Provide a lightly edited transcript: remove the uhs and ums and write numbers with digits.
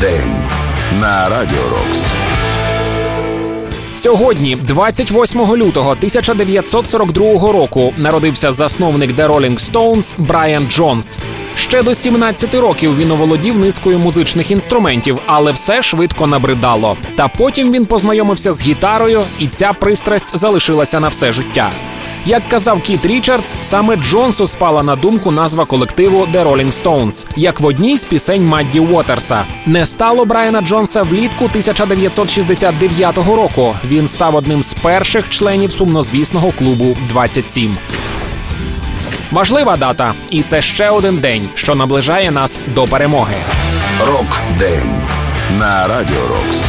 день на Радіо Рокс. Сьогодні, 28 лютого 1942 року, народився засновник The Rolling Stones Брайан Джонс. Ще до 17 років він оволодів низкою музичних інструментів, але все швидко набридало. Та потім він познайомився з гітарою, і ця пристрасть залишилася на все життя. Як казав Кіт Річардс, саме Джонсу спала на думку назва колективу The Rolling Stones, як в одній з пісень Мадді Уотерса. Не стало Брайана Джонса влітку 1969 року. Він став одним з перших членів сумнозвісного клубу «27». Важлива дата, і це ще один день, що наближає нас до перемоги. Рок-день на Радіо Рокс.